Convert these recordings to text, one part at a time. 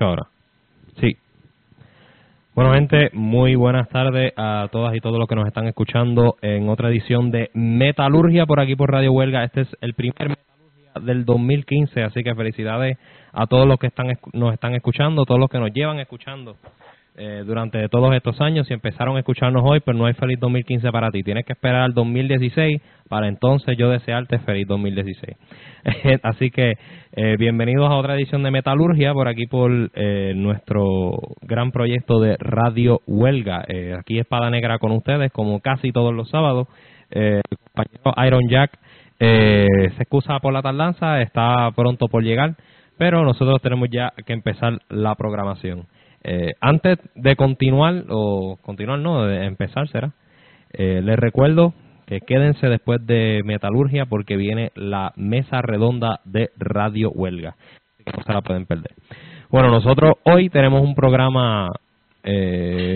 Ahora. Sí. Bueno, gente, muy buenas tardes a todas y todos los que nos están escuchando en otra edición de Metalurgia por aquí por Radio Huelga. Este es el primer Metalurgia del 2015, así que felicidades a todos los que nos están escuchando, todos los que nos llevan escuchando durante todos estos años. Si empezaron a escucharnos hoy, pues no hay feliz 2015 para ti. Tienes que esperar al 2016 para entonces yo desearte feliz 2016. Así que bienvenidos a otra edición de Metalurgia por aquí por nuestro gran proyecto de Radio Huelga. Aquí Espada Negra con ustedes como casi todos los sábados. El compañero Iron Jack se excusa por la tardanza, está pronto por llegar, pero nosotros tenemos ya que empezar la programación. Antes de empezar será, les recuerdo que quédense después de Metalurgia porque viene la mesa redonda de Radio Huelga, así que no se la pueden perder. Bueno, nosotros hoy tenemos un programa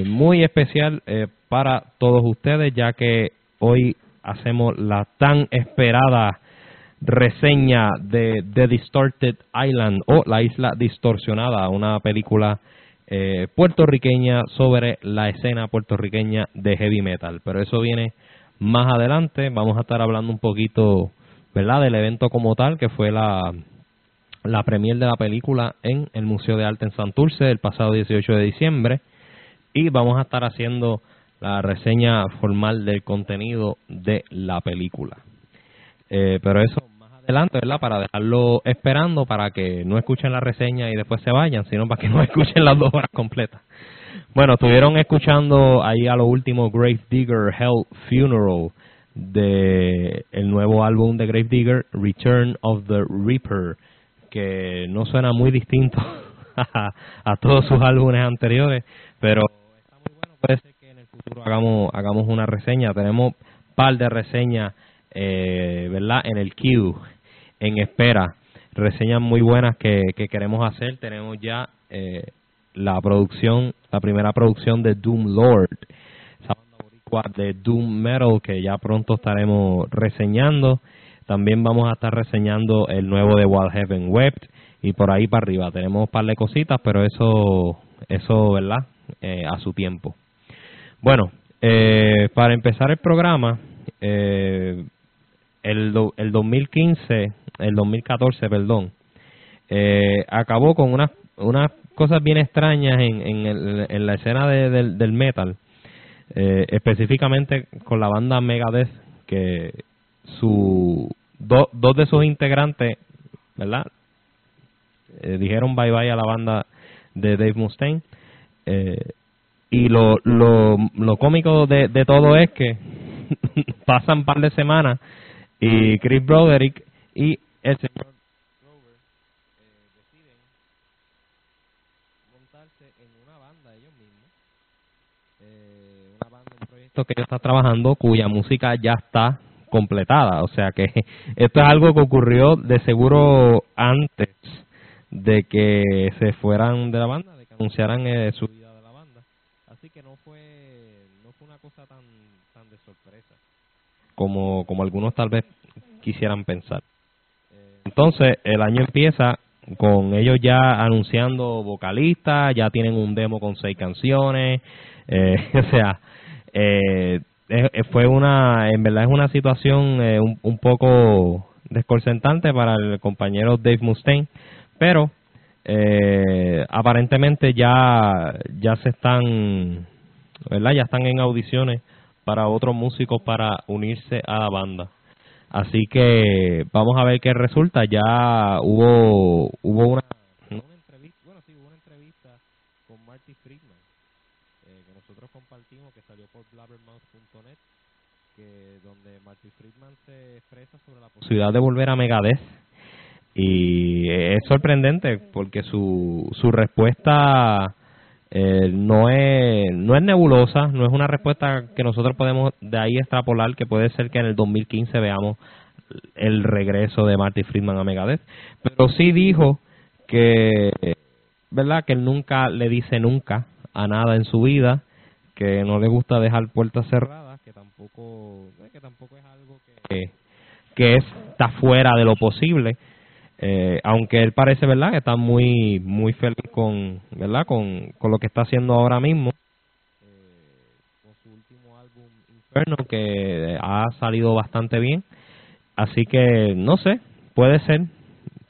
muy especial para todos ustedes, ya que hoy hacemos la tan esperada reseña de The Distorted Island o La Isla Distorsionada, una película puertorriqueña sobre la escena puertorriqueña de heavy metal, pero eso viene más adelante. Vamos a estar hablando un poquito, ¿verdad?, del evento como tal, que fue la premier de la película en el Museo de Arte en Santurce el pasado 18 de diciembre, y vamos a estar haciendo la reseña formal del contenido de la película, pero eso adelante, ¿verdad? Para dejarlo esperando, para que no escuchen la reseña y después se vayan, sino para que no escuchen las 2 horas completas. Bueno, estuvieron escuchando ahí a lo último Grave Digger, Hell Funeral, de el nuevo álbum de Grave Digger, Return of the Reaper, que no suena muy distinto a todos sus álbumes anteriores, pero está muy bueno. Puede ser que en el futuro hagamos una reseña. Tenemos un par de reseñas, ¿verdad?, en el queue, en espera, reseñas muy buenas que queremos hacer. Tenemos ya la primera producción de Doom Lord, esa banda boricua de Doom Metal que ya pronto estaremos reseñando. También vamos a estar reseñando el nuevo de Wild Heaven Wept, y por ahí para arriba tenemos un par de cositas, pero eso ¿verdad?, a su tiempo. Bueno, para empezar el programa, el 2014, acabó con unas cosas bien extrañas en la escena del metal, específicamente con la banda Megadeth, que dos de sus integrantes, ¿verdad?, dijeron bye bye a la banda de Dave Mustaine, y lo cómico de todo es que pasan un par de semanas y Chris Broderick y el señor Grover deciden montarse en una banda ellos mismos, una banda, un proyecto que ellos están trabajando cuya música ya está completada. O sea que esto es algo que ocurrió de seguro antes de que se fueran de la banda, de que anunciaran su vida de la banda, así que no fue una cosa tan de sorpresa como algunos tal vez quisieran pensar. Entonces el año empieza con ellos ya anunciando vocalistas, ya tienen un demo con 6 canciones, o sea, fue una, en verdad es una situación un poco desconcertante para el compañero Dave Mustaine, pero aparentemente ya se están, ¿verdad?, ya están en audiciones para otros músicos para unirse a la banda. Así que vamos a ver qué resulta. Ya hubo una entrevista con Marty Friedman, que nosotros compartimos, que salió por blabbermouth.net, donde Marty Friedman se expresa sobre la posibilidad de volver a Megadeth. Y es sorprendente porque su respuesta no es nebulosa, no es una respuesta que nosotros podemos de ahí extrapolar que puede ser que en el 2015 veamos el regreso de Marty Friedman a Megadeth, pero sí dijo que, ¿verdad?, que él nunca le dice nunca a nada en su vida, que no le gusta dejar puertas cerradas, que tampoco es algo que está fuera de lo posible. Aunque él parece, ¿verdad?, que está muy muy feliz con, ¿verdad?, con lo que está haciendo ahora mismo, con su último álbum Inferno, que ha salido bastante bien. Así que no sé, puede ser.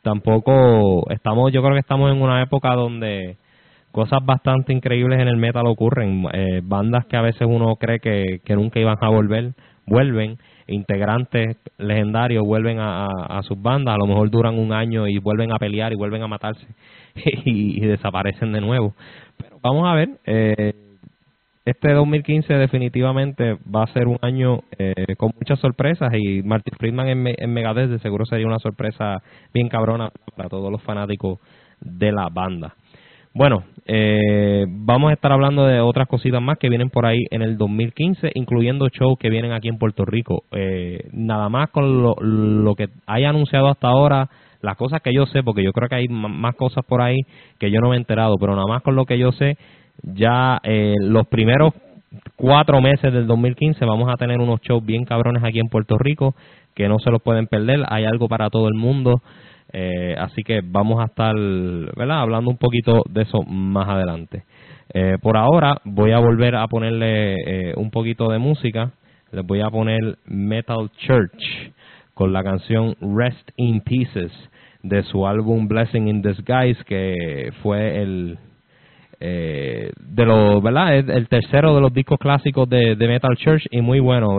Tampoco estamos, yo creo que estamos en una época donde cosas bastante increíbles en el metal ocurren, bandas que a veces uno cree que nunca iban a volver, vuelven. Integrantes legendarios vuelven a sus bandas, a lo mejor duran un año y vuelven a pelear y vuelven a matarse y desaparecen de nuevo. Pero vamos a ver, este 2015 definitivamente va a ser un año con muchas sorpresas, y Marty Friedman en Megadeth de seguro sería una sorpresa bien cabrona para todos los fanáticos de la banda. Bueno, vamos a estar hablando de otras cositas más que vienen por ahí en el 2015, incluyendo shows que vienen aquí en Puerto Rico. Nada más con lo que hay anunciado hasta ahora, las cosas que yo sé, porque yo creo que hay más cosas por ahí que yo no me he enterado, pero nada más con lo que yo sé, ya los primeros 4 meses del 2015 vamos a tener unos shows bien cabrones aquí en Puerto Rico, que no se los pueden perder, hay algo para todo el mundo. Así que vamos a estar, ¿verdad?, hablando un poquito de eso más adelante. Por ahora voy a volver a ponerle un poquito de música. Les voy a poner Metal Church con la canción Rest in Pieces de su álbum Blessing in Disguise, que fue ¿verdad?, el tercero de los discos clásicos de Metal Church, y muy bueno.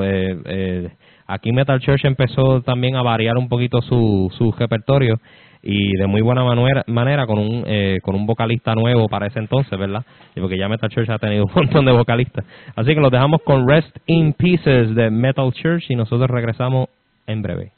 Aquí Metal Church empezó también a variar un poquito su repertorio, y de muy buena manera con un vocalista nuevo para ese entonces, ¿verdad? Porque ya Metal Church ha tenido un montón de vocalistas. Así que los dejamos con Rest in Pieces de Metal Church y nosotros regresamos en breve.